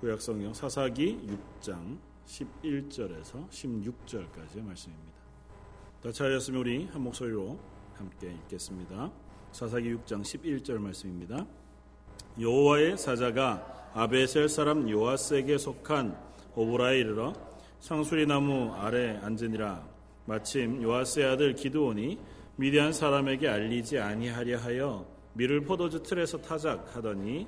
구약성경 사사기 6장 11절에서 16절까지의 말씀입니다. 다 차였으면 우리 한 목소리로 함께 읽겠습니다. 사사기 6장 11절 말씀입니다. 여호와의 사자가 아베셀 사람 요아스에게 속한 오브라에 이르러 상수리나무 아래 앉으니라. 마침 요아스의 아들 기드온이 미디안 사람에게 알리지 아니하려 하여 밀을 포도주 틀에서 타작하더니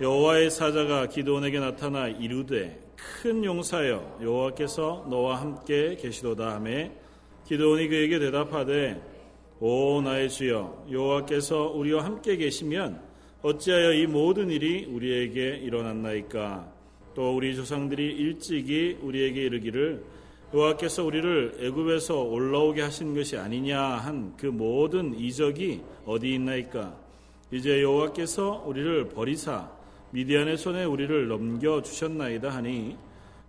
여호와의 사자가 기드온에게 나타나 이르되 큰 용사여 여호와께서 너와 함께 계시도다 하매 기드온이 그에게 대답하되 오 나의 주여 여호와께서 우리와 함께 계시면 어찌하여 이 모든 일이 우리에게 일어났나이까. 또 우리 조상들이 일찍이 우리에게 이르기를 여호와께서 우리를 애굽에서 올라오게 하신 것이 아니냐 한 그 모든 이적이 어디 있나이까. 이제 여호와께서 우리를 버리사 미디안의 손에 우리를 넘겨주셨나이다 하니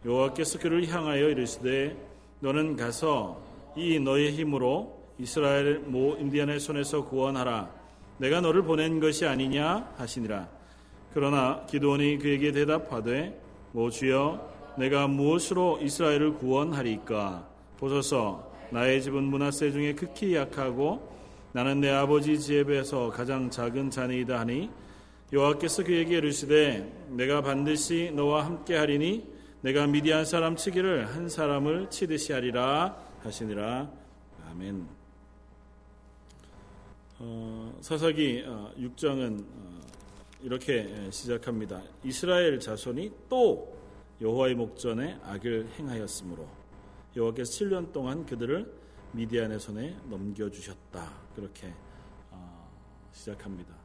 여호와께서 그를 향하여 이르시되 너는 가서 이 너의 힘으로 이스라엘 미디안의 손에서 구원하라. 내가 너를 보낸 것이 아니냐 하시니라. 그러나 기드온이 그에게 대답하되 오 주여 내가 무엇으로 이스라엘을 구원하리까. 보소서 나의 집은 므낫세 중에 극히 약하고 나는 내 아버지 집에서 가장 작은 자니이다 하니 여호와께서 그에게 이르시되 내가 반드시 너와 함께 하리니 내가 미디안 사람 치기를 한 사람을 치듯이 하리라 하시니라. 아멘. 사사기 6장은 이렇게 시작합니다. 이스라엘 자손이 또 여호와의 목전에 악을 행하였으므로 여호와께서 7년 동안 그들을 미디안의 손에 넘겨주셨다. 그렇게 시작합니다.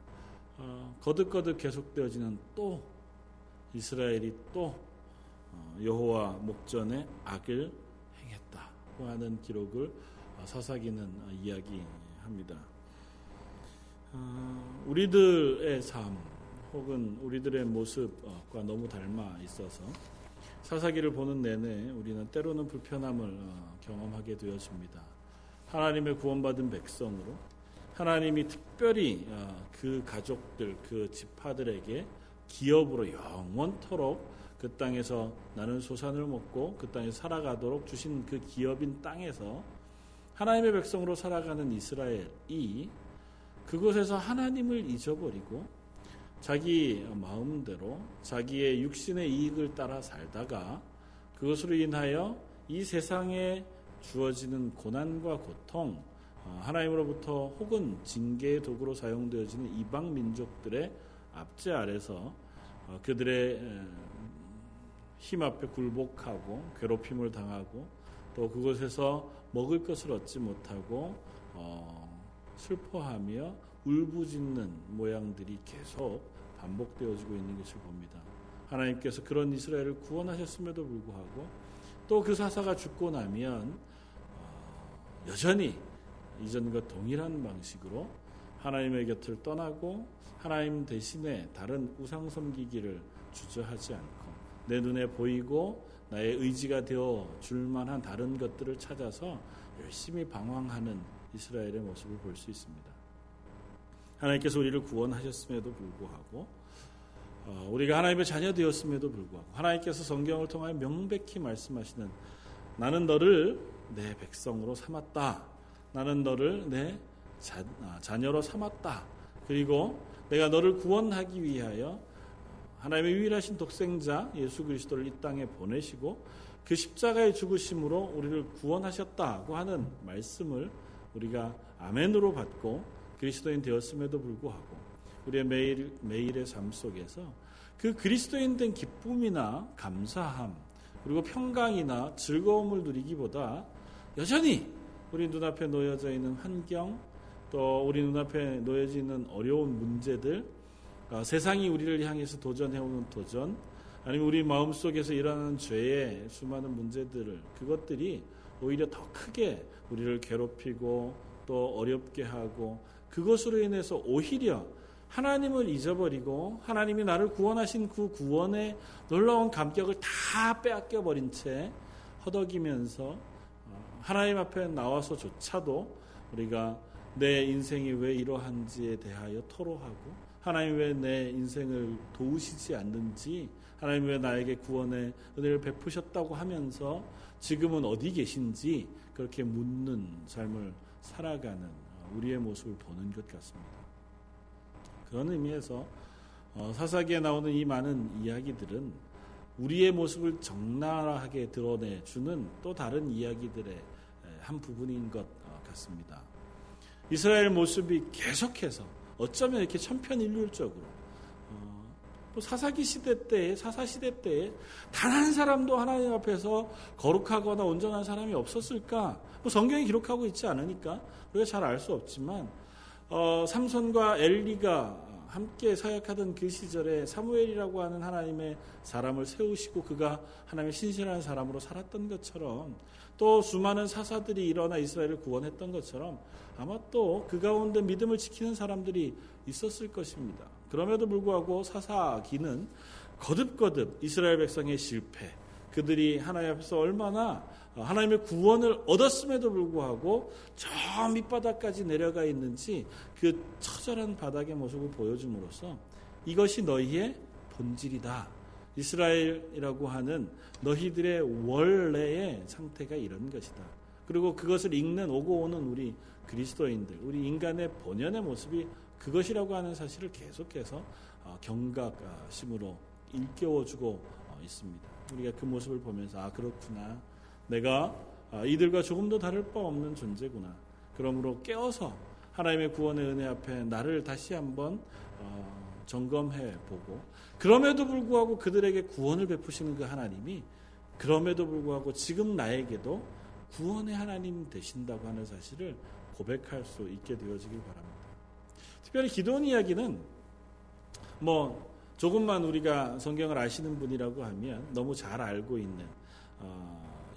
거듭거듭 계속되어지는 또 이스라엘이 또 여호와 목전에 악을 행했다고 하는 기록을 사사기는 이야기합니다. 우리들의 삶 혹은 우리들의 모습과 너무 닮아 있어서 사사기를 보는 내내 우리는 때로는 불편함을 경험하게 되어집니다. 하나님의 구원받은 백성으로 하나님이 특별히 그 가족들, 그 지파들에게 기업으로 영원토록 그 땅에서 나는 소산을 먹고 그 땅에서 살아가도록 주신 그 기업인 땅에서 하나님의 백성으로 살아가는 이스라엘이 그곳에서 하나님을 잊어버리고 자기 마음대로 자기의 육신의 이익을 따라 살다가 그것으로 인하여 이 세상에 주어지는 고난과 고통, 하나님으로부터 혹은 징계의 도구로 사용되어지는 이방 민족들의 압제 아래서 그들의 힘 앞에 굴복하고 괴롭힘을 당하고 또 그곳에서 먹을 것을 얻지 못하고 슬퍼하며 울부짖는 모양들이 계속 반복되어지고 있는 것을 봅니다. 하나님께서 그런 이스라엘을 구원하셨음에도 불구하고 또 그 사사가 죽고 나면 여전히 이전과 동일한 방식으로 하나님의 곁을 떠나고 하나님 대신에 다른 우상 섬기기를 주저하지 않고 내 눈에 보이고 나의 의지가 되어 줄만한 다른 것들을 찾아서 열심히 방황하는 이스라엘의 모습을 볼 수 있습니다. 하나님께서 우리를 구원하셨음에도 불구하고 우리가 하나님의 자녀 되었음에도 불구하고 하나님께서 성경을 통하여 명백히 말씀하시는 나는 너를 내 백성으로 삼았다. 나는 너를 내 자녀로 삼았다. 그리고 내가 너를 구원하기 위하여 하나님의 유일하신 독생자 예수 그리스도를 이 땅에 보내시고 그 십자가의 죽으심으로 우리를 구원하셨다고 하는 말씀을 우리가 아멘으로 받고 그리스도인 되었음에도 불구하고 우리의 매일의 삶 속에서 그 그리스도인 된 기쁨이나 감사함 그리고 평강이나 즐거움을 누리기보다 여전히 우리 눈앞에 놓여져 있는 환경 또 우리 눈앞에 놓여져 있는 어려운 문제들 세상이 우리를 향해서 도전해오는 도전 아니면 우리 마음속에서 일어나는 죄의 수많은 문제들을 그것들이 오히려 더 크게 우리를 괴롭히고 또 어렵게 하고 그것으로 인해서 오히려 하나님을 잊어버리고 하나님이 나를 구원하신 그 구원의 놀라운 감격을 다 빼앗겨버린 채 허덕이면서 하나님 앞에 나와서조차도 우리가 내 인생이 왜 이러한지에 대하여 토로하고 하나님 왜 내 인생을 도우시지 않는지, 하나님 왜 나에게 구원의 은혜를 베푸셨다고 하면서 지금은 어디 계신지 그렇게 묻는 삶을 살아가는 우리의 모습을 보는 것 같습니다. 그런 의미에서 사사기에 나오는 이 많은 이야기들은 우리의 모습을 적나라하게 드러내주는 또 다른 이야기들의 한 부분인 것 같습니다. 이스라엘 모습이 계속해서 어쩌면 이렇게 천편일률적으로 또 사사시대 때에 단 한 사람도 하나님 앞에서 거룩하거나 온전한 사람이 없었을까? 뭐 성경이 기록하고 있지 않으니까 우리가 잘 알 수 없지만 삼손과 엘리가 함께 사역하던 그 시절에 사무엘이라고 하는 하나님의 사람을 세우시고 그가 하나님의 신실한 사람으로 살았던 것처럼, 또 수많은 사사들이 일어나 이스라엘을 구원했던 것처럼 아마 또 그 가운데 믿음을 지키는 사람들이 있었을 것입니다. 그럼에도 불구하고 사사기는 거듭거듭 이스라엘 백성의 실패, 그들이 하나님 앞에서 얼마나 하나님의 구원을 얻었음에도 불구하고 저 밑바닥까지 내려가 있는지 그 처절한 바닥의 모습을 보여줌으로써 이것이 너희의 본질이다. 이스라엘이라고 하는 너희들의 원래의 상태가 이런 것이다. 그리고 그것을 읽는 오고 오는 우리 그리스도인들, 우리 인간의 본연의 모습이 그것이라고 하는 사실을 계속해서 경각심으로 일깨워주고 있습니다. 우리가 그 모습을 보면서 아, 그렇구나, 내가 이들과 조금도 다를 바 없는 존재구나. 그러므로 깨어서 하나님의 구원의 은혜 앞에 나를 다시 한번 점검해보고, 그럼에도 불구하고 그들에게 구원을 베푸시는 그 하나님이 그럼에도 불구하고 지금 나에게도 구원의 하나님 되신다고 하는 사실을 고백할 수 있게 되어지길 바랍니다. 특별히 기도원 이야기는 조금만 우리가 성경을 아시는 분이라고 하면 너무 잘 알고 있는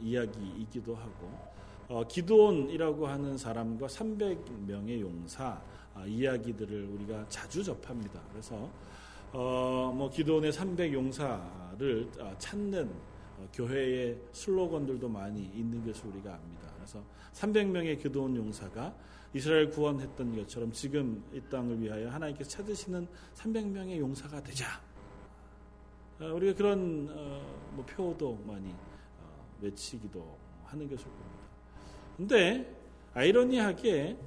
이야기이기도 하고, 기드온이라고 하는 사람과 300명의 용사 이야기들을 우리가 자주 접합니다. 그래서 기드온의 300 용사를 찾는 교회의 슬로건들도 많이 있는 것을 우리가 압니다. 그래서 300명의 기드온 용사가 이스라엘 구원했던 것처럼 지금 이 땅을 위하여 하나님께서 찾으시는 300명의 용사가 되자, 우리가 그런 표어도 많이 외치기도 하는 것을 봅니다. 그런데 아이러니하게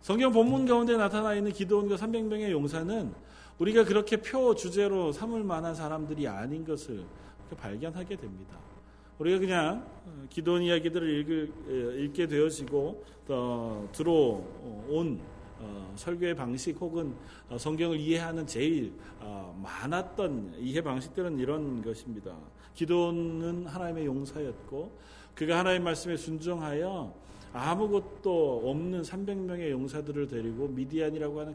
성경 본문 가운데 나타나 있는 기드온과 300명의 용사는 우리가 그렇게 표 주제로 삼을 만한 사람들이 아닌 것을 발견하게 됩니다. 우리가 그냥 기드온 이야기들을 읽게 되어지고 들어온 설교의 방식 혹은 성경을 이해하는 제일 많았던 이해 방식들은 이런 것입니다. 기드온은 하나님의 용사였고 그가 하나님의 말씀에 순종하여 아무것도 없는 300명의 용사들을 데리고 미디안이라고 하는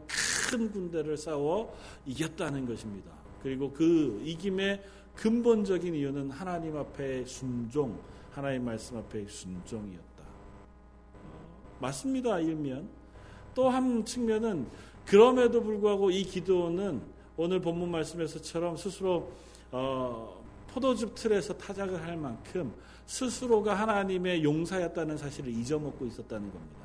큰 군대를 싸워 이겼다는 것입니다. 그리고 그 이김의 근본적인 이유는 하나님 앞에 순종, 하나님 말씀 앞에 순종이었다. 맞습니다. 일면 또 한 측면은 그럼에도 불구하고 이 기드온은 오늘 본문 말씀에서처럼 스스로 포도즙 틀에서 타작을 할 만큼 스스로가 하나님의 용사였다는 사실을 잊어먹고 있었다는 겁니다.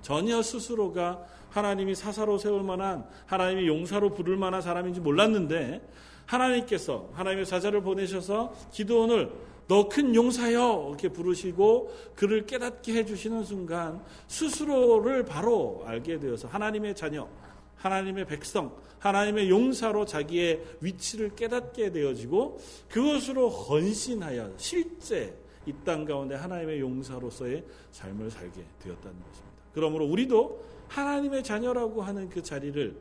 전혀 스스로가 하나님이 사사로 세울 만한, 하나님이 용사로 부를 만한 사람인지 몰랐는데 하나님께서 하나님의 사자를 보내셔서 기드온을 너 큰 용사여 이렇게 부르시고 그를 깨닫게 해주시는 순간 스스로를 바로 알게 되어서 하나님의 자녀, 하나님의 백성, 하나님의 용사로 자기의 위치를 깨닫게 되어지고 그것으로 헌신하여 실제 이 땅 가운데 하나님의 용사로서의 삶을 살게 되었다는 것입니다. 그러므로 우리도 하나님의 자녀라고 하는 그 자리를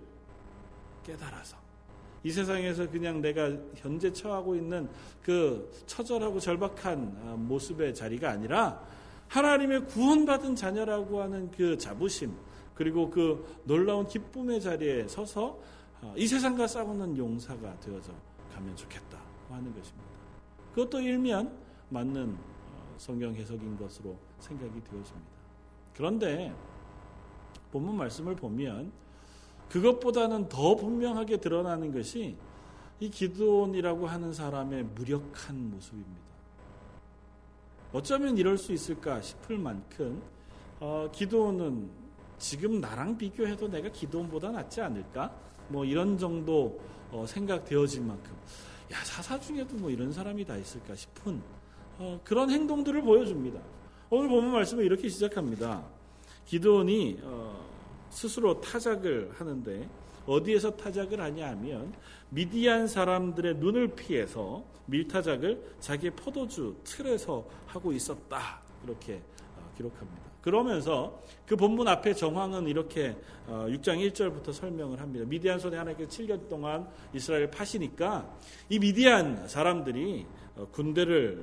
깨달아서 이 세상에서 그냥 내가 현재 처하고 있는 그 처절하고 절박한 모습의 자리가 아니라 하나님의 구원받은 자녀라고 하는 그 자부심, 그리고 그 놀라운 기쁨의 자리에 서서 이 세상과 싸우는 용사가 되어서 가면 좋겠다 하는 것입니다. 그것도 일면 맞는 성경 해석인 것으로 생각이 되어집니다. 그런데 본문 말씀을 보면 그것보다는 더 분명하게 드러나는 것이 이 기드온이라고 하는 사람의 무력한 모습입니다. 어쩌면 이럴 수 있을까 싶을 만큼 기드온은 지금 나랑 비교해도 내가 기도원보다 낫지 않을까? 뭐 이런 정도 생각되어질 만큼 야 사사 중에도 뭐 이런 사람이 다 있을까 싶은 그런 행동들을 보여줍니다. 오늘 보면 말씀은 이렇게 시작합니다. 기드온이 스스로 타작을 하는데 어디에서 타작을 하냐 하면 미디안 사람들의 눈을 피해서 밀타작을 자기의 포도주 틀에서 하고 있었다. 이렇게 기록합니다. 그러면서 그 본문 앞에 정황은 이렇게 6장 1절부터 설명을 합니다. 미디안 손에 하나님께서 7년 동안 이스라엘을 파시니까 이 미디안 사람들이 군대를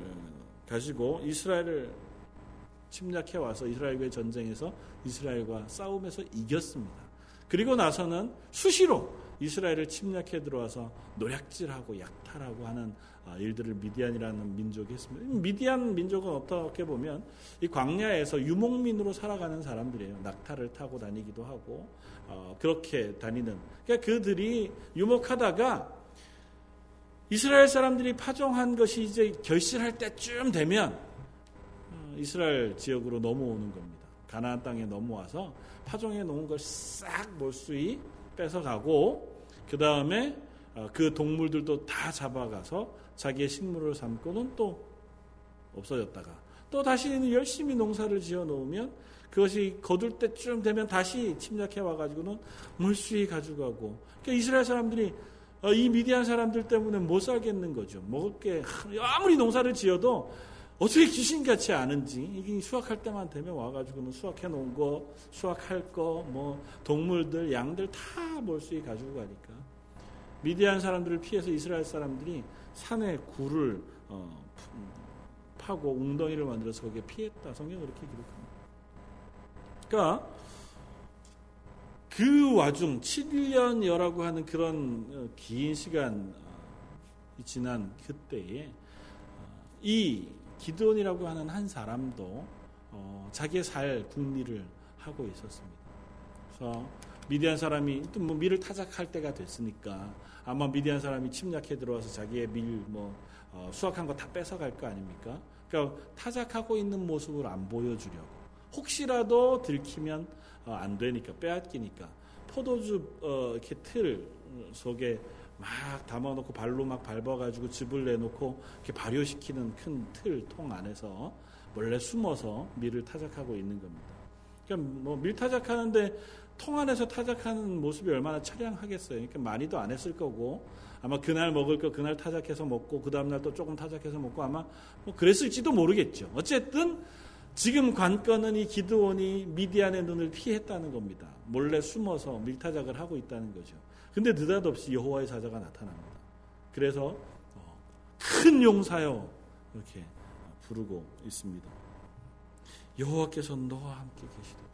가지고 이스라엘을 침략해와서 이스라엘과의 전쟁에서 이스라엘과 싸움에서 이겼습니다. 그리고 나서는 수시로 이스라엘을 침략해 들어와서 노략질하고 약탈하고 하는 일들을 미디안이라는 민족이 했습니다. 미디안 민족은 어떻게 보면 이 광야에서 유목민으로 살아가는 사람들이에요. 낙타를 타고 다니기도 하고 그렇게 다니는. 그러니까 그들이 유목하다가 이스라엘 사람들이 파종한 것이 이제 결실할 때쯤 되면 이스라엘 지역으로 넘어오는 겁니다. 가나안 땅에 넘어와서 파종해 놓은 걸 싹 몰수히 뺏어가고 그 다음에 그 동물들도 다 잡아가서 자기의 식물을 삼고는 또 없어졌다가 또 다시 열심히 농사를 지어놓으면 그것이 거둘 때쯤 되면 다시 침략해 와가지고는 물수히 가져가고 그러니까 이스라엘 사람들이 이 미디안 사람들 때문에 못 살겠는 거죠. 먹을 게 아무리 농사를 지어도 어떻게 귀신같이 아는지 이게 수확할 때만 되면 와가지고는 수확해 놓은 거, 수확할 거, 뭐 동물들, 양들 다 몰수히 가지고 가니까 미디안 사람들을 피해서 이스라엘 사람들이 산에 굴을 파고 웅덩이를 만들어서 거기에 피했다. 성경은 그렇게 기록합니다. 그러니까 그 와중 7년여라고 하는 그런 긴 시간 지난 그때에 이 기드온이라고 하는 한 사람도 자기의 살 궁리를 하고 있었습니다. 그래서 미디안 사람이 또 뭐 밀을 타작할 때가 됐으니까 아마 미디안 사람이 침략해 들어와서 자기의 밀 뭐 수확한 거 다 뺏어갈 거 아닙니까? 그러니까 타작하고 있는 모습을 안 보여주려고 혹시라도 들키면 안 되니까 빼앗기니까 포도주 이렇게 틀 속에 막 담아놓고 발로 막 밟아가지고 즙을 내놓고 이렇게 발효시키는 큰 틀 통 안에서 몰래 숨어서 밀을 타작하고 있는 겁니다. 그러니까 뭐 밀 타작하는데 통 안에서 타작하는 모습이 얼마나 처량하겠어요. 그러니까 많이도 안 했을 거고 아마 그날 먹을 거 그날 타작해서 먹고 그 다음날 또 조금 타작해서 먹고 아마 뭐 그랬을지도 모르겠죠. 어쨌든 지금 관건은 이 기드온이 미디안의 눈을 피했다는 겁니다. 몰래 숨어서 밀 타작을 하고 있다는 거죠. 근데 느닷없이 여호와의 사자가 나타납니다. 그래서 큰 용사여 이렇게 부르고 있습니다. 여호와께서 너와 함께 계시도다.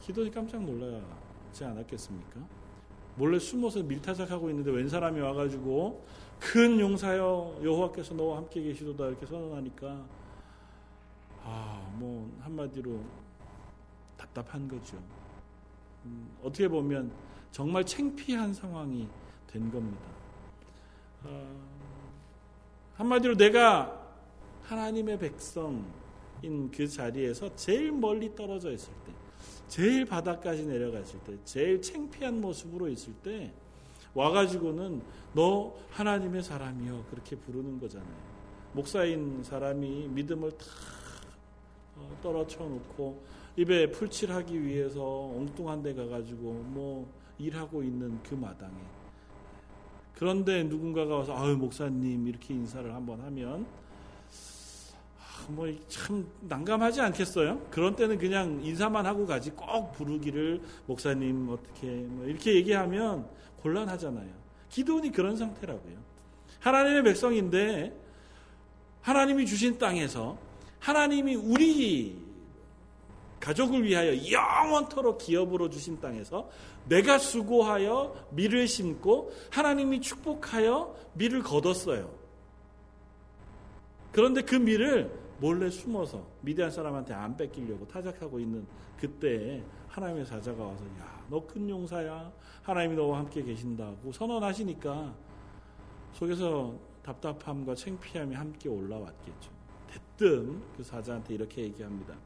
기도니 깜짝 놀라지 않았겠습니까? 몰래 숨어서 밀타작하고 있는데 웬 사람이 와가지고 큰 용사여 여호와께서 너와 함께 계시도다 이렇게 선언하니까 뭐 한마디로 답답한 거죠. 어떻게 보면 정말 창피한 상황이 된 겁니다. 한마디로 내가 하나님의 백성인 그 자리에서 제일 멀리 떨어져 있을 때, 제일 바닥까지 내려갔을 때, 제일 창피한 모습으로 있을 때 와가지고는 너 하나님의 사람이여 그렇게 부르는 거잖아요. 목사인 사람이 믿음을 다 떨어쳐 놓고 입에 풀칠하기 위해서 엉뚱한 데 가가지고 뭐 일하고 있는 그 마당에 그런데 누군가가 와서 아유 목사님 이렇게 인사를 한번 하면 뭐 참 난감하지 않겠어요? 그런 때는 그냥 인사만 하고 가지 꼭 부르기를 목사님 어떻게 뭐 이렇게 얘기하면 곤란하잖아요. 기도원이 그런 상태라고요. 하나님의 백성인데 하나님이 주신 땅에서 하나님이 우리 가족을 위하여 영원토록 기업으로 주신 땅에서 내가 수고하여 밀을 심고 하나님이 축복하여 밀을 거뒀어요. 그런데 그 밀을 몰래 숨어서 미디안 사람한테 안 뺏기려고 타작하고 있는 그때에 하나님의 사자가 와서 야, 너 큰 용사야. 하나님이 너와 함께 계신다고 선언하시니까 속에서 답답함과 창피함이 함께 올라왔겠죠. 대뜸 그 사자한테 이렇게 얘기합니다.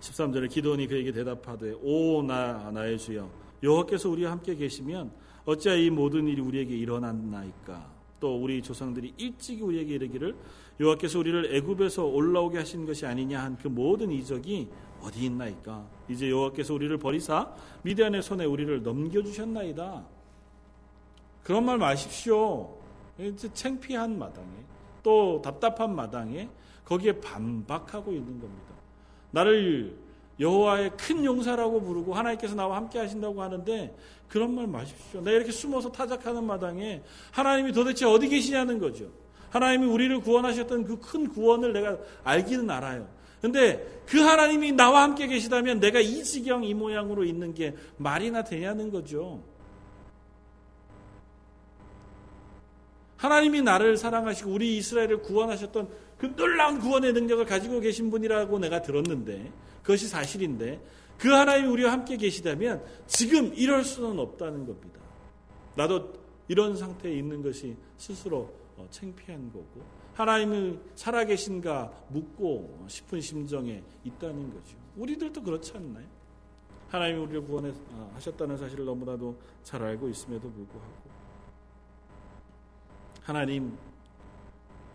13절에 기드온이 그에게 대답하되 오 나의 주여, 여호와께서 우리와 함께 계시면 어찌하여 이 모든 일이 우리에게 일어났나이까? 또 우리 조상들이 일찍이 우리에게 이르기를 여호와께서 우리를 애굽에서 올라오게 하신 것이 아니냐 한 그 모든 이적이 어디 있나이까? 이제 여호와께서 우리를 버리사 미디안의 손에 우리를 넘겨주셨나이다. 그런 말 마십시오. 창피한 마당에, 또 답답한 마당에 거기에 반박하고 있는 겁니다. 나를 여호와의 큰 용사라고 부르고 하나님께서 나와 함께 하신다고 하는데 그런 말 마십시오. 내가 이렇게 숨어서 타작하는 마당에 하나님이 도대체 어디 계시냐는 거죠. 하나님이 우리를 구원하셨던 그 큰 구원을 내가 알기는 알아요. 근데 그 하나님이 나와 함께 계시다면 내가 이 지경 이 모양으로 있는 게 말이나 되냐는 거죠. 하나님이 나를 사랑하시고 우리 이스라엘을 구원하셨던 그 놀라운 구원의 능력을 가지고 계신 분이라고 내가 들었는데, 그것이 사실인데 그 하나님이 우리와 함께 계시다면 지금 이럴 수는 없다는 겁니다. 나도 이런 상태에 있는 것이 스스로 창피한 거고 하나님이 살아계신가 묻고 싶은 심정에 있다는 거죠. 우리들도 그렇지 않나요? 하나님이 우리를 구원하셨다는 사실을 너무나도 잘 알고 있음에도 불구하고 하나님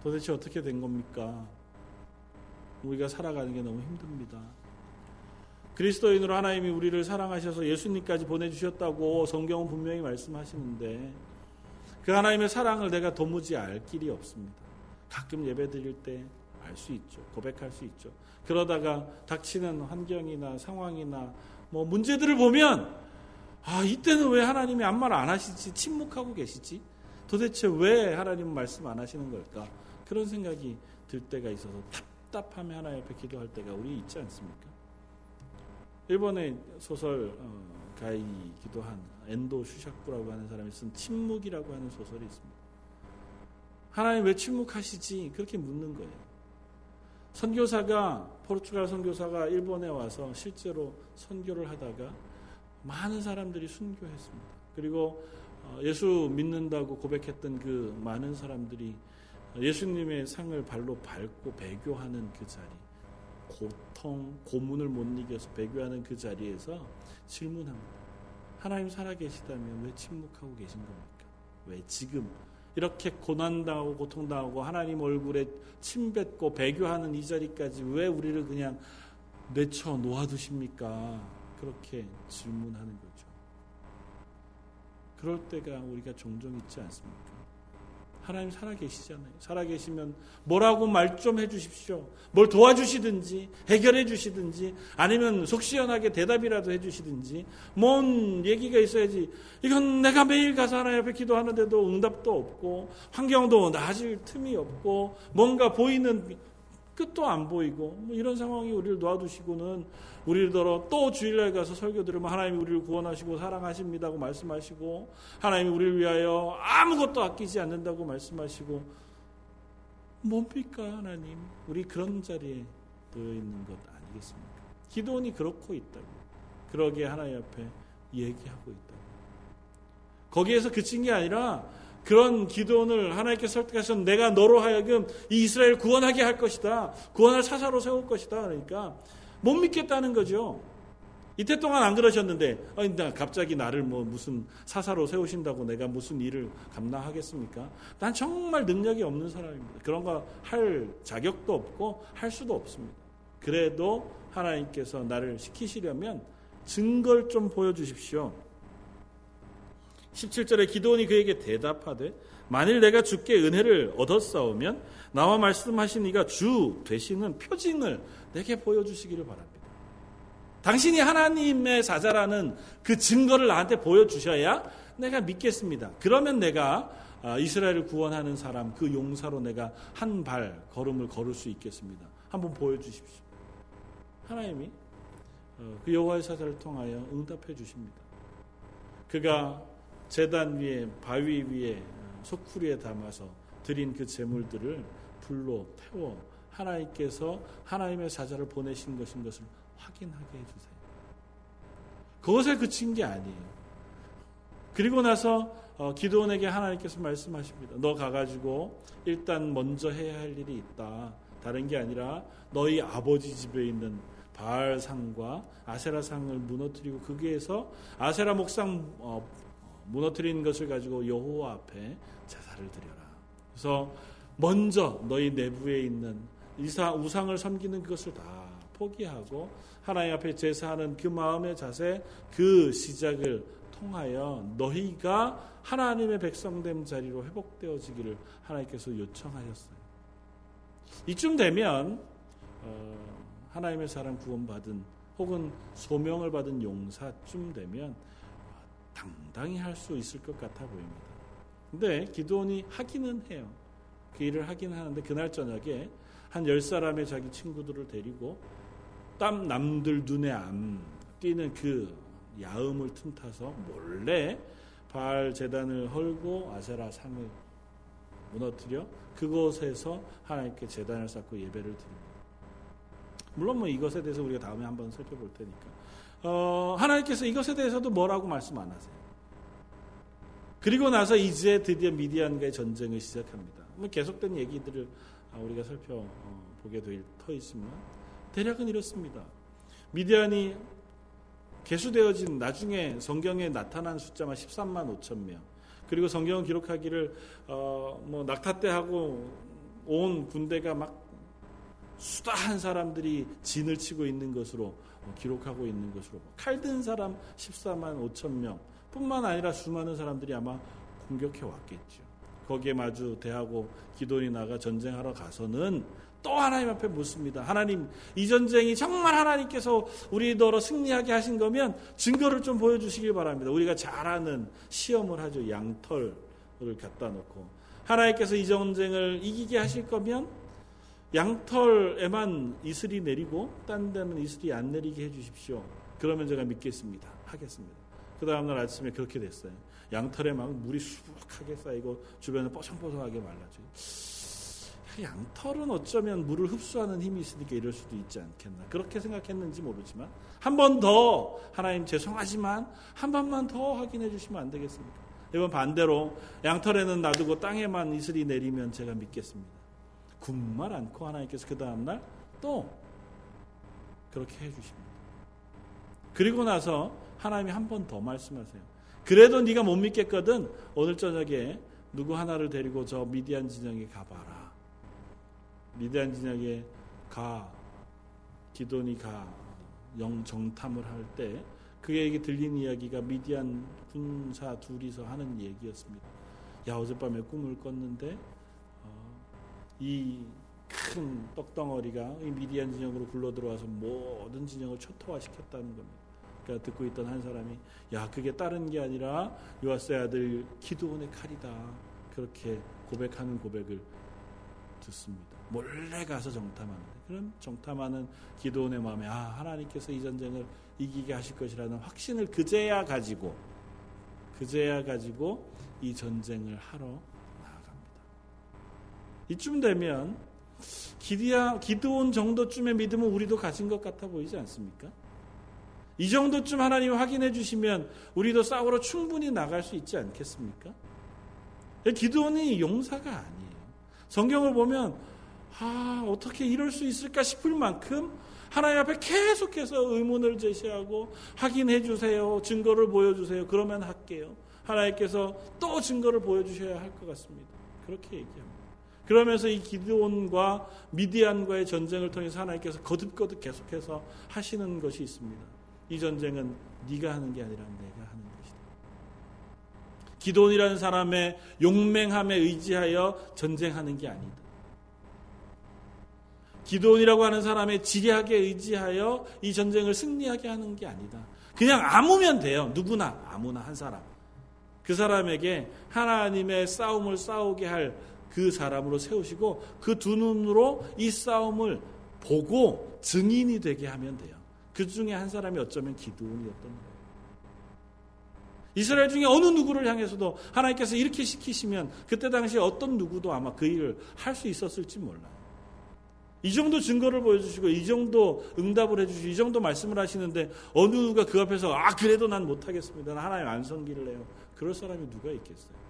도대체 어떻게 된 겁니까? 우리가 살아가는 게 너무 힘듭니다. 그리스도인으로 하나님이 우리를 사랑하셔서 예수님까지 보내주셨다고 성경은 분명히 말씀하시는데 그 하나님의 사랑을 내가 도무지 알 길이 없습니다. 가끔 예배 드릴 때 알 수 있죠. 고백할 수 있죠. 그러다가 닥치는 환경이나 상황이나 뭐 문제들을 보면 아, 이때는 왜 하나님이 아무 말 안 하시지? 침묵하고 계시지? 도대체 왜 하나님은 말씀 안 하시는 걸까? 그런 생각이 들 때가 있어서 답답함에 하나님 앞에 기도할 때가 우리 있지 않습니까? 일본의 소설 가이기도 한 엔도 슈샤쿠라고 하는 사람이 쓴 침묵이라고 하는 소설이 있습니다. 하나님 왜 침묵하시지? 그렇게 묻는 거예요. 선교사가, 포르투갈 선교사가 일본에 와서 실제로 선교를 하다가 많은 사람들이 순교했습니다. 그리고 예수 믿는다고 고백했던 그 많은 사람들이 예수님의 상을 발로 밟고 배교하는 그 자리, 고통, 고문을 못 이겨서 배교하는 그 자리에서 질문합니다. 하나님 살아계시다면 왜 침묵하고 계신 겁니까? 왜 지금 이렇게 고난당하고 고통당하고 하나님 얼굴에 침뱉고 배교하는 이 자리까지 왜 우리를 그냥 내쳐 놓아두십니까? 그렇게 질문하는 거죠. 그럴 때가 우리가 종종 있지 않습니까? 하나님 살아계시잖아요. 살아계시면 뭐라고 말 좀 해주십시오. 뭘 도와주시든지 해결해 주시든지 아니면 속 시원하게 대답이라도 해주시든지 뭔 얘기가 있어야지. 이건 내가 매일 가서 하나님 앞에 기도하는데도 응답도 없고 환경도 나아질 틈이 없고 뭔가 보이는 끝도 안 보이고 뭐 이런 상황이 우리를 놔두시고는 우리더러 또 주일날 가서 설교 들으면 하나님이 우리를 구원하시고 사랑하십니다고 말씀하시고 하나님이 우리를 위하여 아무것도 아끼지 않는다고 말씀하시고 뭡니까 하나님? 우리 그런 자리에 놓여있는 것 아니겠습니까? 기도원이 그렇고 있다고, 그러게 하나님 앞에 얘기하고 있다고. 거기에서 그친 게 아니라 그런 기도원을 하나님께서 설득하셔서 내가 너로 하여금 이 이스라엘 구원하게 할 것이다. 구원할 사사로 세울 것이다. 그러니까 못 믿겠다는 거죠. 이때 동안 안 그러셨는데 아니, 갑자기 나를 뭐 무슨 사사로 세우신다고 내가 무슨 일을 감당하겠습니까? 난 정말 능력이 없는 사람입니다. 그런 거 할 자격도 없고 할 수도 없습니다. 그래도 하나님께서 나를 시키시려면 증거를 좀 보여주십시오. 17절에 기드온이 그에게 대답하되 만일 내가 주께 은혜를 얻었사오면 나와 말씀하신 이가 주 되시는 표징을 내게 보여주시기를 바랍니다. 당신이 하나님의 사자라는 그 증거를 나한테 보여주셔야 내가 믿겠습니다. 그러면 내가 이스라엘을 구원하는 사람, 그 용사로 내가 한 발 걸음을 걸을 수 있겠습니다. 한번 보여주십시오. 하나님이 그 여호와의 사자를 통하여 응답해 주십니다. 그가 제단 위에, 바위 위에, 소쿠리에 담아서 드린 그 제물들을 불로 태워 하나님께서 하나님의 사자를 보내신 것인 것을 확인하게 해주세요. 그것에 그친 게 아니에요. 그리고 나서 기드온에게 하나님께서 말씀하십니다. 너 가가지고 일단 먼저 해야 할 일이 있다. 다른 게 아니라 너희 아버지 집에 있는 바알상과 아세라상을 무너뜨리고 거기에서 아세라 목상 무너뜨린 것을 가지고 여호와 앞에 제사를 드려라. 그래서 먼저 너희 내부에 있는 우상을 섬기는 그것을 다 포기하고 하나님 앞에 제사하는 그 마음의 자세, 그 시작을 통하여 너희가 하나님의 백성됨 자리로 회복되어지기를 하나님께서 요청하셨어요. 이쯤 되면 하나님의 사람 구원받은 혹은 소명을 받은 용사쯤 되면 당당히 할 수 있을 것 같아 보입니다. 근데 기드온이 하기는 해요. 그 일을 하긴 하는데 그날 저녁에 한 10사람의 자기 친구들을 데리고 땀 남들 눈에 안 띄는 그 야음을 틈타서 몰래 바알 제단을 헐고 아세라 상을 무너뜨려 그곳에서 하나님께 제단을 쌓고 예배를 드립니다. 물론 뭐 이것에 대해서 우리가 다음에 한번 살펴볼 테니까 하나님께서 이것에 대해서도 뭐라고 말씀 안 하세요. 그리고 나서 이제 드디어 미디안과의 전쟁을 시작합니다. 계속된 얘기들을 우리가 살펴보게 될 터이지만 대략은 이렇습니다. 미디안이 개수되어진 나중에 성경에 나타난 숫자만 13만 5천 명. 그리고 성경은 기록하기를 낙타 때 하고 온 군대가 막 수다한 사람들이 진을 치고 있는 것으로 기록하고 있는 것으로 칼든 사람 14만 5천 명 뿐만 아니라 수많은 사람들이 아마 공격해 왔겠죠. 거기에 마주 대하고 기도원이 나가 전쟁하러 가서는 또 하나님 앞에 묻습니다. 하나님, 이 전쟁이 정말 하나님께서 우리더러 승리하게 하신 거면 증거를 좀 보여주시길 바랍니다. 우리가 잘 아는 시험을 하죠. 양털을 갖다 놓고 하나님께서 이 전쟁을 이기게 하실 거면 양털에만 이슬이 내리고 딴 데는 이슬이 안 내리게 해주십시오. 그러면 제가 믿겠습니다. 하겠습니다. 그 다음날 아침에 그렇게 됐어요. 양털에 막 물이 수북하게 쌓이고 주변에 뽀송뽀송하게 말라져요. 양털은 어쩌면 물을 흡수하는 힘이 있으니까 이럴 수도 있지 않겠나 그렇게 생각했는지 모르지만 한 번 더 하나님 죄송하지만 한 번만 더 확인해 주시면 안 되겠습니까? 이번 반대로 양털에는 놔두고 땅에만 이슬이 내리면 제가 믿겠습니다. 군말 않고 하나님께서 그 다음날 또 그렇게 해 주십니다. 그리고 나서 하나님이 한 번 더 말씀하세요. 그래도 네가 못 믿겠거든 오늘 저녁에 누구 하나를 데리고 저 미디안 진영에 가봐라. 미디안 진영에 기돈이 영정탐을 할 때 그에게 들린 이야기가 미디안 군사 둘이서 하는 얘기였습니다. 야, 어젯밤에 꿈을 꿨는데 이 큰 떡덩어리가 이 미디안 진영으로 굴러들어와서 모든 진영을 초토화시켰다는 겁니다. 그러니까 듣고 있던 한 사람이 야, 그게 다른 게 아니라 요아스의 아들 기드온의 칼이다. 그렇게 고백하는 고백을 듣습니다. 몰래 가서 정탐하는데 그럼 정탐하는 기드온의 마음에 하나님께서 이 전쟁을 이기게 하실 것이라는 확신을 그제야 가지고 이 전쟁을 하러 나아갑니다. 이쯤 되면 기드온 정도쯤의 믿음은 우리도 가진 것 같아 보이지 않습니까? 이 정도쯤 하나님이 확인해 주시면 우리도 싸우러 충분히 나갈 수 있지 않겠습니까? 기드온이 용사가 아니에요. 성경을 보면 어떻게 이럴 수 있을까 싶을 만큼 하나님 앞에 계속해서 의문을 제시하고 확인해 주세요. 증거를 보여주세요. 그러면 할게요. 하나님께서 또 증거를 보여주셔야 할 것 같습니다. 그렇게 얘기합니다. 그러면서 이 기드온과 미디안과의 전쟁을 통해서 하나님께서 거듭거듭 계속해서 하시는 것이 있습니다. 이 전쟁은 네가 하는 게 아니라 내가 하는 것이다. 기드온이라는 사람의 용맹함에 의지하여 전쟁하는 게 아니다. 기드온이라고 하는 사람의 지략에 의지하여 이 전쟁을 승리하게 하는 게 아니다. 그냥 아무면 돼요. 누구나 아무나 한 사람. 그 사람에게 하나님의 싸움을 싸우게 할 그 사람으로 세우시고 그 두 눈으로 이 싸움을 보고 증인이 되게 하면 돼요. 그 중에 한 사람이 어쩌면 기드온이었던 거예요. 이스라엘 중에 어느 누구를 향해서도 하나님께서 이렇게 시키시면 그때 당시에 어떤 누구도 아마 그 일을 할 수 있었을지 몰라요. 이 정도 증거를 보여주시고 이 정도 응답을 해주시고 이 정도 말씀을 하시는데 어느 누가 그 앞에서 그래도 난 못하겠습니다. 난 하나님 안 섬길래요. 그럴 사람이 누가 있겠어요.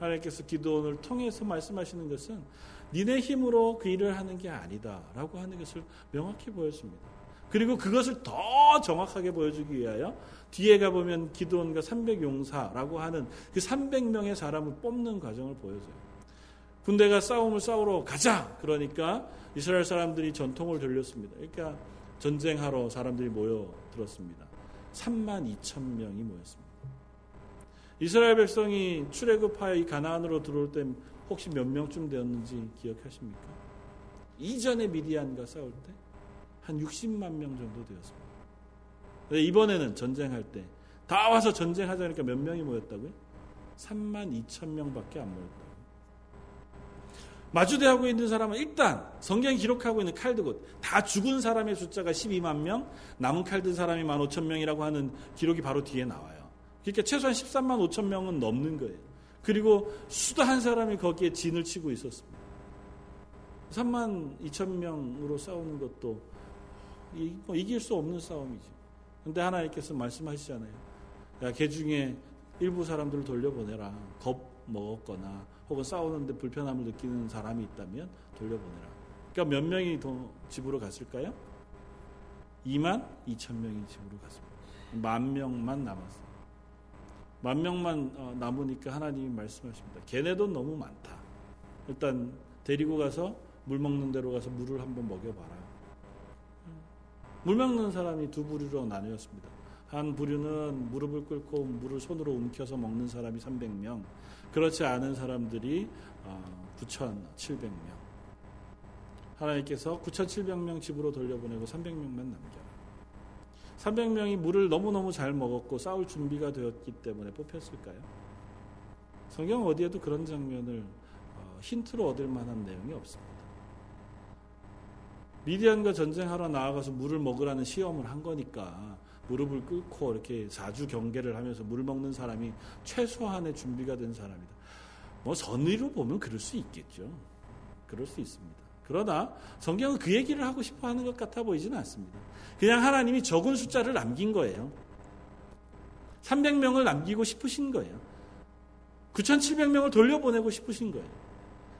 하나님께서 기도원을 통해서 말씀하시는 것은 니네 힘으로 그 일을 하는 게 아니다라고 하는 것을 명확히 보여줍니다. 그리고 그것을 더 정확하게 보여주기 위하여 뒤에 가보면 기도원과 300용사라고 하는 그 300명의 사람을 뽑는 과정을 보여줘요. 군대가 싸움을 싸우러 가자! 그러니까 이스라엘 사람들이 전통을 돌렸습니다. 그러니까 전쟁하러 사람들이 모여들었습니다. 32,000명이 모였습니다. 이스라엘 백성이 출애굽하여 이 가나안으로 들어올 때 혹시 몇 명쯤 되었는지 기억하십니까? 이전에 미디안과 싸울 때 한 60만 명 정도 되었습니다. 근데 이번에는 전쟁할 때 다 와서 전쟁하자 하니까 몇 명이 모였다고요? 32,000명밖에 안 모였다고요. 마주대하고 있는 사람은 일단 성경이 기록하고 있는 칼드곳 다 죽은 사람의 숫자가 12만 명, 남은 칼든 사람이 15,000명이라고 하는 기록이 바로 뒤에 나와요. 그러니까 최소한 13만 5천 명은 넘는 거예요. 그리고 수도 한 사람이 거기에 진을 치고 있었습니다. 3만 2천 명으로 싸우는 것도 이길 수 없는 싸움이죠. 그런데 하나님께서 말씀하시잖아요. 야, 걔 중에 일부 사람들을 돌려보내라. 겁먹었거나 혹은 싸우는데 불편함을 느끼는 사람이 있다면 돌려보내라. 그러니까 몇 명이 더 집으로 갔을까요? 2만 2천 명이 집으로 갔습니다. 10,000명만 남았어요. 10,000명만 남으니까 하나님이 말씀하십니다. 걔네도 너무 많다. 일단 데리고 가서 물 먹는 데로 가서 물을 한번 먹여봐라. 물 먹는 사람이 두 부류로 나뉘었습니다. 한 부류는 무릎을 꿇고 물을 손으로 움켜서 먹는 사람이 300명, 그렇지 않은 사람들이 9,700명. 하나님께서 9,700명 집으로 돌려보내고 300명만 남겨라. 300명이 물을 너무너무 잘 먹었고 싸울 준비가 되었기 때문에 뽑혔을까요? 성경 어디에도 그런 장면을 힌트로 얻을 만한 내용이 없습니다. 미디안과 전쟁하러 나아가서 물을 먹으라는 시험을 한 거니까 무릎을 꿇고 이렇게 4주 경계를 하면서 물 먹는 사람이 최소한의 준비가 된 사람이다. 뭐 선의로 보면 그럴 수 있겠죠. 그럴 수 있습니다. 그러나 성경은 그 얘기를 하고 싶어하는 것 같아 보이지는 않습니다. 그냥 하나님이 적은 숫자를 남긴 거예요. 300명을 남기고 싶으신 거예요. 9,700명을 돌려보내고 싶으신 거예요.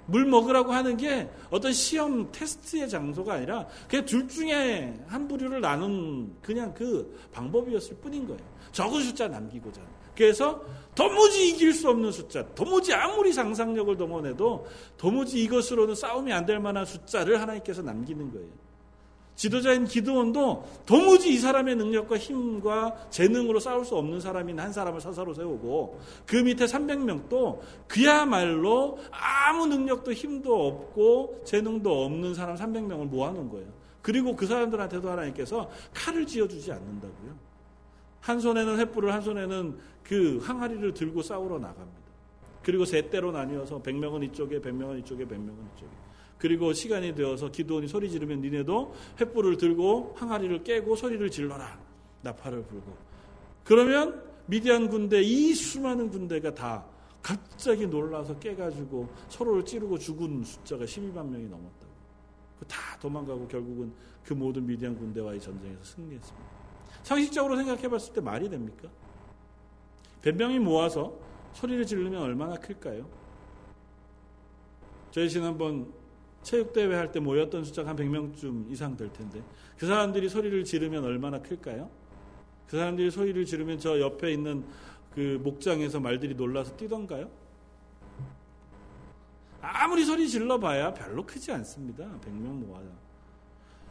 물 먹으라고 하는 게 어떤 시험 테스트의 장소가 아니라 그냥 둘 중에 한 부류를 나눈 그냥 그 방법이었을 뿐인 거예요. 적은 숫자 남기고자 하는. 그래서 도무지 이길 수 없는 숫자, 도무지 아무리 상상력을 동원해도 도무지 이것으로는 싸움이 안 될 만한 숫자를 하나님께서 남기는 거예요. 지도자인 기드온도 도무지 이 사람의 능력과 힘과 재능으로 싸울 수 없는 사람인 한 사람을 사사로 세우고 그 밑에 300명도 그야말로 아무 능력도 힘도 없고 재능도 없는 사람 300명을 모아놓은 거예요. 그리고 그 사람들한테도 하나님께서 칼을 쥐어주지 않는다고요. 한 손에는 횃불을 한 손에는 그 항아리를 들고 싸우러 나갑니다. 그리고 세 대로 나뉘어서 100명은 이쪽에 100명은 이쪽에 100명은 이쪽에. 그리고 시간이 되어서 기드온이 소리 지르면 니네도 횃불을 들고 항아리를 깨고 소리를 질러라. 나팔을 불고. 그러면 미디안 군대 이 수많은 군대가 다 갑자기 놀라서 깨가지고 서로를 찌르고 죽은 숫자가 12만 명이 넘었다고. 다 도망가고 결국은 그 모든 미디안 군대와의 전쟁에서 승리했습니다. 상식적으로 생각해봤을 때 말이 됩니까? 100명이 모아서 소리를 지르면 얼마나 클까요? 저희 지난번 체육대회 할 때 모였던 숫자가 한 100명쯤 이상 될 텐데 그 사람들이 소리를 지르면 얼마나 클까요? 그 사람들이 소리를 지르면 저 옆에 있는 그 목장에서 말들이 놀라서 뛰던가요? 아무리 소리 질러봐야 별로 크지 않습니다. 100명 모아서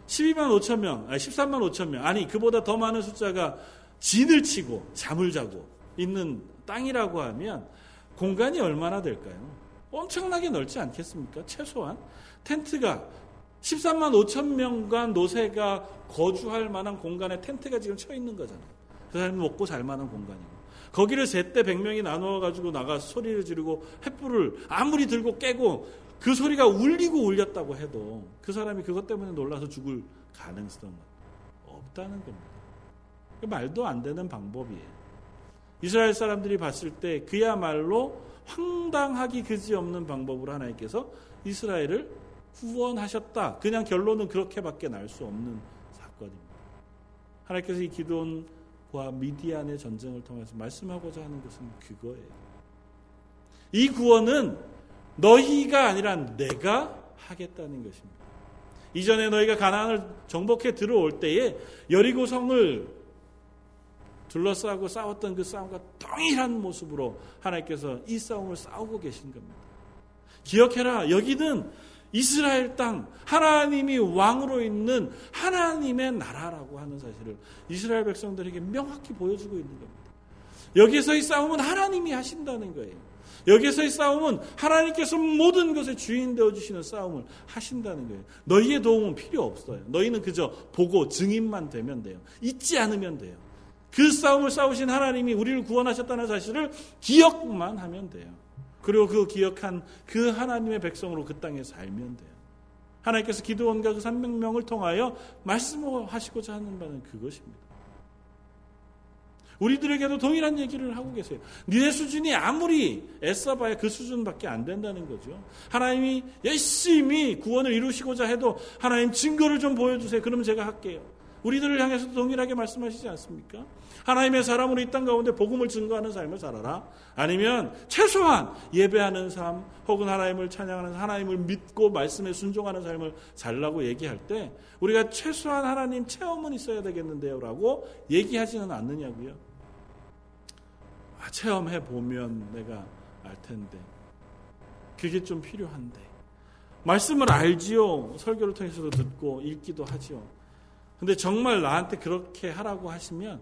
13만 5천 명 아니 그보다 더 많은 숫자가 진을 치고 잠을 자고 있는 땅이라고 하면 공간이 얼마나 될까요? 엄청나게 넓지 않겠습니까? 최소한 텐트가 13만 5천 명과 노새가 거주할 만한 공간에 텐트가 지금 쳐 있는 거잖아요. 그 사람이 먹고 잘 만한 공간이고 거기를 셋대 100명이 나누어가지고 나가서 소리를 지르고 횃불을 아무리 들고 깨고 그 소리가 울리고 울렸다고 해도 그 사람이 그것 때문에 놀라서 죽을 가능성은 없다는 겁니다. 말도 안 되는 방법이에요. 이스라엘 사람들이 봤을 때 그야말로 황당하기 그지없는 방법으로 하나님께서 이스라엘을 구원하셨다. 그냥 결론은 그렇게밖에 날 수 없는 사건입니다. 하나님께서 이 기드온과 미디안의 전쟁을 통해서 말씀하고자 하는 것은 그거예요. 이 구원은 너희가 아니라 내가 하겠다는 것입니다. 이전에 너희가 가나안을 정복해 들어올 때에 여리고성을 둘러싸고 싸웠던 그 싸움과 동일한 모습으로 하나님께서 이 싸움을 싸우고 계신 겁니다. 기억해라, 여기는 이스라엘 땅, 하나님이 왕으로 있는 하나님의 나라라고 하는 사실을 이스라엘 백성들에게 명확히 보여주고 있는 겁니다. 여기에서의 싸움은 하나님이 하신다는 거예요. 여기에서의 싸움은 하나님께서 모든 것의 주인 되어주시는 싸움을 하신다는 거예요. 너희의 도움은 필요 없어요. 너희는 그저 보고 증인만 되면 돼요. 잊지 않으면 돼요. 그 싸움을 싸우신 하나님이 우리를 구원하셨다는 사실을 기억만 하면 돼요. 그리고 그 기억한 그 하나님의 백성으로 그 땅에 살면 돼요. 하나님께서 기드온과 그 300명을 통하여 말씀하시고자 하는 바는 그것입니다. 우리들에게도 동일한 얘기를 하고 계세요. 니네 수준이 아무리 애써봐야 그 수준밖에 안 된다는 거죠. 하나님이 열심히 구원을 이루시고자 해도 하나님 증거를 좀 보여주세요. 그럼 제가 할게요. 우리들을 향해서도 동일하게 말씀하시지 않습니까? 하나님의 사람으로 이 땅 가운데 복음을 증거하는 삶을 살아라. 아니면 최소한 예배하는 삶 혹은 하나님을 찬양하는 하나님을 믿고 말씀에 순종하는 삶을 살라고 얘기할 때 우리가 최소한 하나님 체험은 있어야 되겠는데요 라고 얘기하지는 않느냐고요. 체험해보면 내가 알 텐데 그게 좀 필요한데 말씀을 알지요. 설교를 통해서도 듣고 읽기도 하지요. 근데 정말 나한테 그렇게 하라고 하시면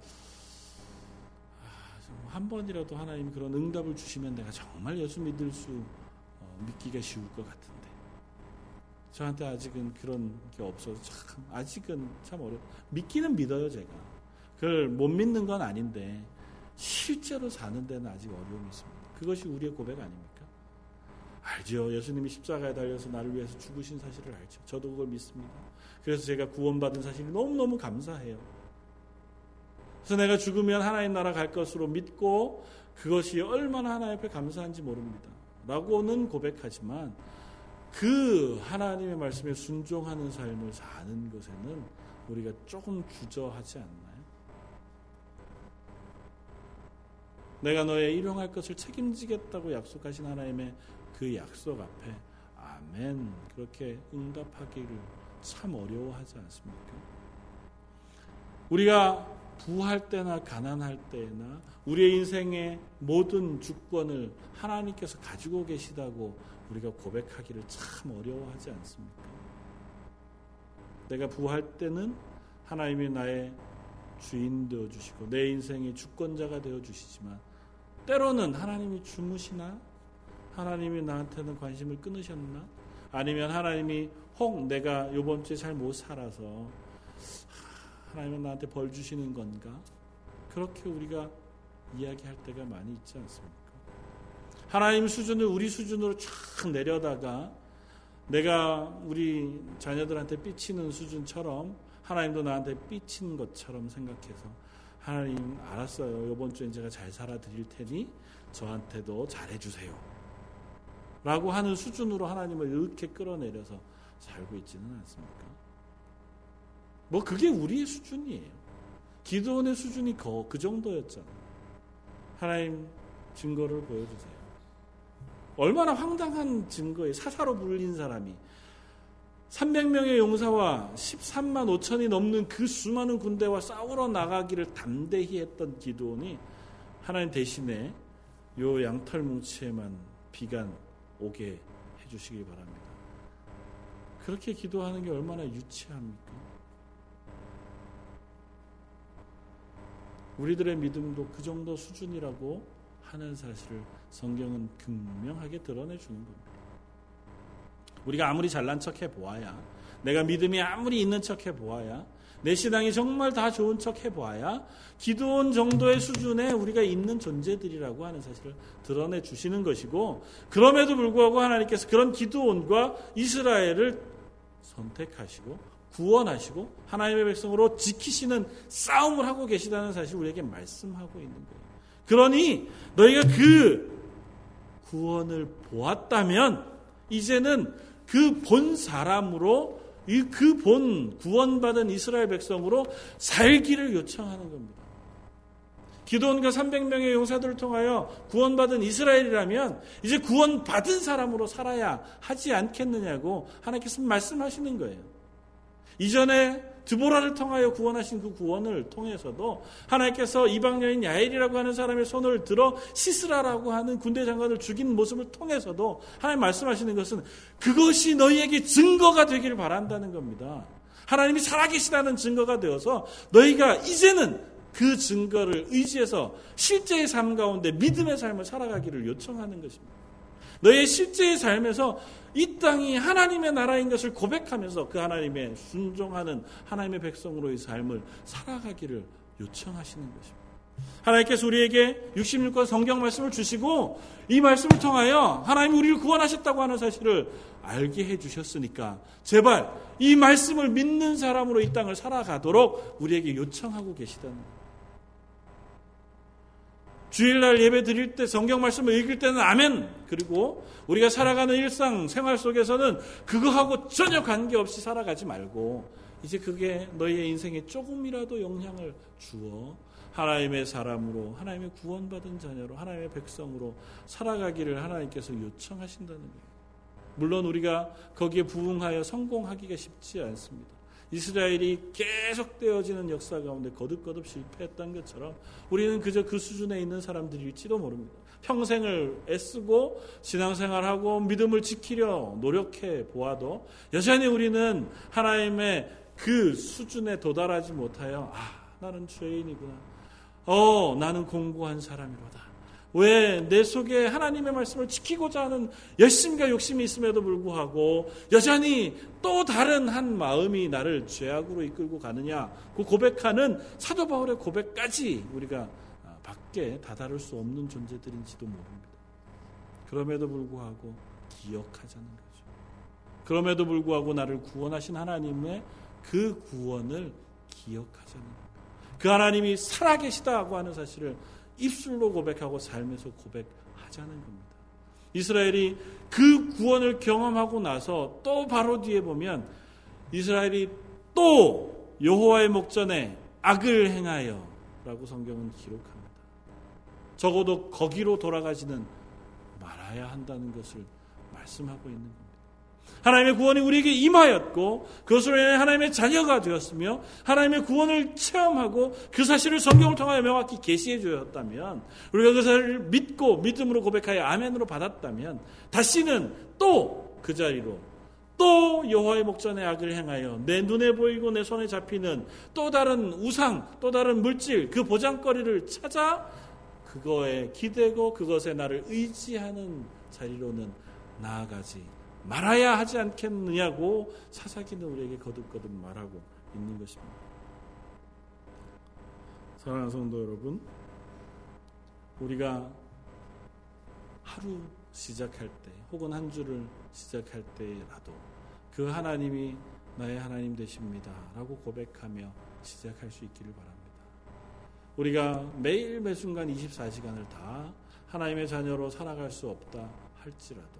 한 번이라도 하나님이 그런 응답을 주시면 내가 정말 예수 믿을 수 믿기가 쉬울 것 같은데 저한테 아직은 그런 게 없어서 아직은 참 어려워. 믿기는 믿어요. 제가 그걸 못 믿는 건 아닌데 실제로 사는 데는 아직 어려움이 있습니다. 그것이 우리의 고백 아닙니까? 알죠. 예수님이 십자가에 달려서 나를 위해서 죽으신 사실을 알죠. 저도 그걸 믿습니다. 그래서 제가 구원받은 사실이 너무너무 감사해요. 그래서 내가 죽으면 하나님 나라 갈 것으로 믿고 그것이 얼마나 하나님 앞에 감사한지 모릅니다. 라고는 고백하지만 그 하나님의 말씀에 순종하는 삶을 사는 것에는 우리가 조금 주저하지 않나요? 내가 너의 일용할 것을 책임지겠다고 약속하신 하나님의 그 약속 앞에 아멘 그렇게 응답하기를 참 어려워하지 않습니까? 우리가 부할 때나 가난할 때나 우리의 인생의 모든 주권을 하나님께서 가지고 계시다고 우리가 고백하기를 참 어려워하지 않습니까? 내가 부할 때는 하나님이 나의 주인 되어주시고 내 인생의 주권자가 되어주시지만 때로는 하나님이 주무시나? 하나님이 나한테는 관심을 끊으셨나? 아니면 하나님이 혹 내가 이번 주에 잘 못 살아서 하나님은 나한테 벌 주시는 건가? 그렇게 우리가 이야기할 때가 많이 있지 않습니까? 하나님 수준을 우리 수준으로 쫙 내려다가 내가 우리 자녀들한테 삐치는 수준처럼 하나님도 나한테 삐친 것처럼 생각해서 하나님 알았어요. 이번 주에 제가 잘 살아드릴 테니 저한테도 잘해주세요. 라고 하는 수준으로 하나님을 이렇게 끌어내려서 살고 있지는 않습니까? 뭐 그게 우리의 수준이에요. 기도원의 수준이 그 정도였잖아요. 하나님 증거를 보여주세요. 얼마나 황당한 증거예요. 사사로 불린 사람이 300명의 용사와 13만 5천이 넘는 그 수많은 군대와 싸우러 나가기를 담대히 했던 기도원이 하나님 대신에 요 양털 뭉치에만 비간 오게 해주시기 바랍니다. 그렇게 기도하는 게 얼마나 유치합니까? 우리들의 믿음도 그 정도 수준이라고 하는 사실을 성경은 분명하게 드러내주는 겁니다. 우리가 아무리 잘난 척 해보아야, 내가 믿음이 아무리 있는 척 해보아야, 내 신앙이 정말 다 좋은 척 해보아야 기도원 정도의 수준에 우리가 있는 존재들이라고 하는 사실을 드러내주시는 것이고 그럼에도 불구하고 하나님께서 그런 기도원과 이스라엘을 선택하시고 구원하시고 하나님의 백성으로 지키시는 싸움을 하고 계시다는 사실을 우리에게 말씀하고 있는 거예요. 그러니 너희가 그 구원을 보았다면 이제는 그 본 사람으로 이 그 본 구원받은 이스라엘 백성으로 살기를 요청하는 겁니다. 기드온과 300명의 용사들을 통하여 구원받은 이스라엘이라면 이제 구원받은 사람으로 살아야 하지 않겠느냐고 하나님께서 말씀하시는 거예요. 이전에 드보라를 통하여 구원하신 그 구원을 통해서도 하나님께서 이방 여인 야엘이라고 하는 사람의 손을 들어 시스라라고 하는 군대 장관을 죽인 모습을 통해서도 하나님 말씀하시는 것은 그것이 너희에게 증거가 되기를 바란다는 겁니다. 하나님이 살아계시다는 증거가 되어서 너희가 이제는 그 증거를 의지해서 실제의 삶 가운데 믿음의 삶을 살아가기를 요청하는 것입니다. 너의 실제의 삶에서 이 땅이 하나님의 나라인 것을 고백하면서 그 하나님의 순종하는 하나님의 백성으로의 삶을 살아가기를 요청하시는 것입니다. 하나님께서 우리에게 66권 성경 말씀을 주시고 이 말씀을 통하여 하나님이 우리를 구원하셨다고 하는 사실을 알게 해주셨으니까 제발 이 말씀을 믿는 사람으로 이 땅을 살아가도록 우리에게 요청하고 계시다는 거예요. 주일날 예배 드릴 때 성경 말씀을 읽을 때는 아멘, 그리고 우리가 살아가는 일상 생활 속에서는 그거하고 전혀 관계없이 살아가지 말고 이제 그게 너희의 인생에 조금이라도 영향을 주어 하나님의 사람으로, 하나님의 구원받은 자녀로, 하나님의 백성으로 살아가기를 하나님께서 요청하신다는 거예요. 물론 우리가 거기에 부응하여 성공하기가 쉽지 않습니다. 이스라엘이 계속되어지는 역사 가운데 거듭거듭 실패했던 것처럼 우리는 그저 그 수준에 있는 사람들일지도 모릅니다. 평생을 애쓰고 신앙생활하고 믿음을 지키려 노력해 보아도 여전히 우리는 하나님의 그 수준에 도달하지 못하여 나는 죄인이구나, 나는 공고한 사람이로다, 왜 내 속에 하나님의 말씀을 지키고자 하는 열심과 욕심이 있음에도 불구하고 여전히 또 다른 한 마음이 나를 죄악으로 이끌고 가느냐, 그 고백하는 사도 바울의 고백까지 우리가 밖에 다다를 수 없는 존재들인지도 모릅니다. 그럼에도 불구하고 기억하자는 거죠. 그럼에도 불구하고 나를 구원하신 하나님의 그 구원을 기억하자는 거죠. 그 하나님이 살아계시다고 하는 사실을 입술로 고백하고 삶에서 고백하자는 겁니다. 이스라엘이 그 구원을 경험하고 나서 또 바로 뒤에 보면 이스라엘이 또 여호와의 목전에 악을 행하여 라고 성경은 기록합니다. 적어도 거기로 돌아가지는 말아야 한다는 것을 말씀하고 있는 겁니다. 하나님의 구원이 우리에게 임하였고 그것으로 인해 하나님의 자녀가 되었으며 하나님의 구원을 체험하고 그 사실을 성경을 통하여 명확히 계시해 주었다면, 우리가 그 사실을 믿고 믿음으로 고백하여 아멘으로 받았다면 다시는 또 그 자리로, 또 여호와의 목전에 악을 행하여 내 눈에 보이고 내 손에 잡히는 또 다른 우상, 또 다른 물질, 그 보장거리를 찾아 그거에 기대고 그것에 나를 의지하는 자리로는 나아가지 말아야 하지 않겠느냐고 사사기는 우리에게 거듭거듭 말하고 있는 것입니다. 사랑하는 성도 여러분, 우리가 하루 시작할 때 혹은 한 주를 시작할 때라도 그 하나님이 나의 하나님 되십니다 라고 고백하며 시작할 수 있기를 바랍니다. 우리가 매일 매순간 24시간을 다 하나님의 자녀로 살아갈 수 없다 할지라도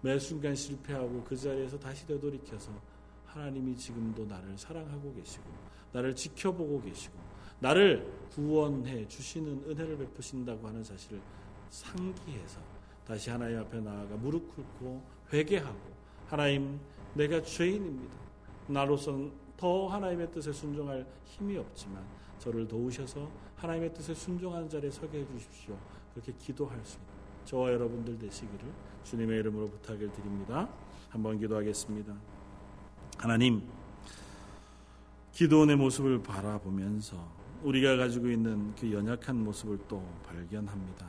매 순간 실패하고 그 자리에서 다시 되돌이켜서 하나님이 지금도 나를 사랑하고 계시고 나를 지켜보고 계시고 나를 구원해 주시는 은혜를 베푸신다고 하는 사실을 상기해서 다시 하나님 앞에 나아가 무릎 꿇고 회개하고, 하나님 내가 죄인입니다, 나로서는 더 하나님의 뜻에 순종할 힘이 없지만 저를 도우셔서 하나님의 뜻에 순종하는 자리에 서게 해주십시오, 그렇게 기도할 수 있는 저와 여러분들 되시기를 주님의 이름으로 부탁을 드립니다. 한번 기도하겠습니다. 하나님, 기도원의 모습을 바라보면서 우리가 가지고 있는 그 연약한 모습을 또 발견합니다.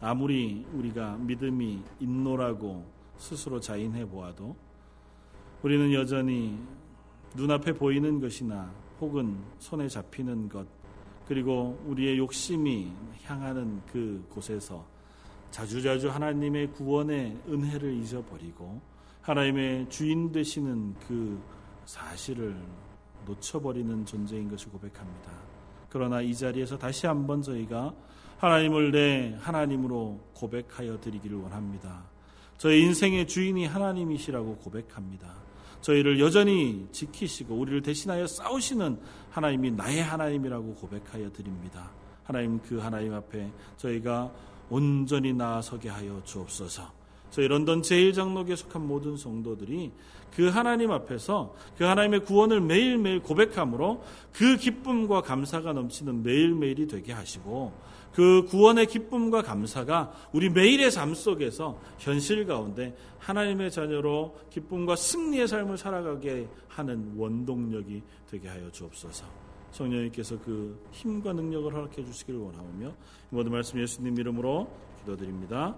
아무리 우리가 믿음이 있노라고 스스로 자인해 보아도 우리는 여전히 눈앞에 보이는 것이나 혹은 손에 잡히는 것, 그리고 우리의 욕심이 향하는 그 곳에서 자주자주 하나님의 구원의 은혜를 잊어버리고 하나님의 주인 되시는 그 사실을 놓쳐버리는 존재인 것을 고백합니다. 그러나 이 자리에서 다시 한번 저희가 하나님을 내 하나님으로 고백하여 드리기를 원합니다. 저희 인생의 주인이 하나님이시라고 고백합니다. 저희를 여전히 지키시고 우리를 대신하여 싸우시는 하나님이 나의 하나님이라고 고백하여 드립니다. 하나님, 그 하나님 앞에 저희가 온전히 나아서게 하여 주옵소서. 저희 런던 제1장로교에 속한 모든 성도들이 그 하나님 앞에서 그 하나님의 구원을 매일매일 고백함으로 그 기쁨과 감사가 넘치는 매일매일이 되게 하시고, 그 구원의 기쁨과 감사가 우리 매일의 삶 속에서 현실 가운데 하나님의 자녀로 기쁨과 승리의 삶을 살아가게 하는 원동력이 되게 하여 주옵소서. 성령님께서 그 힘과 능력을 허락해 주시기를 원하오며, 모든 말씀 예수님 이름으로 기도드립니다.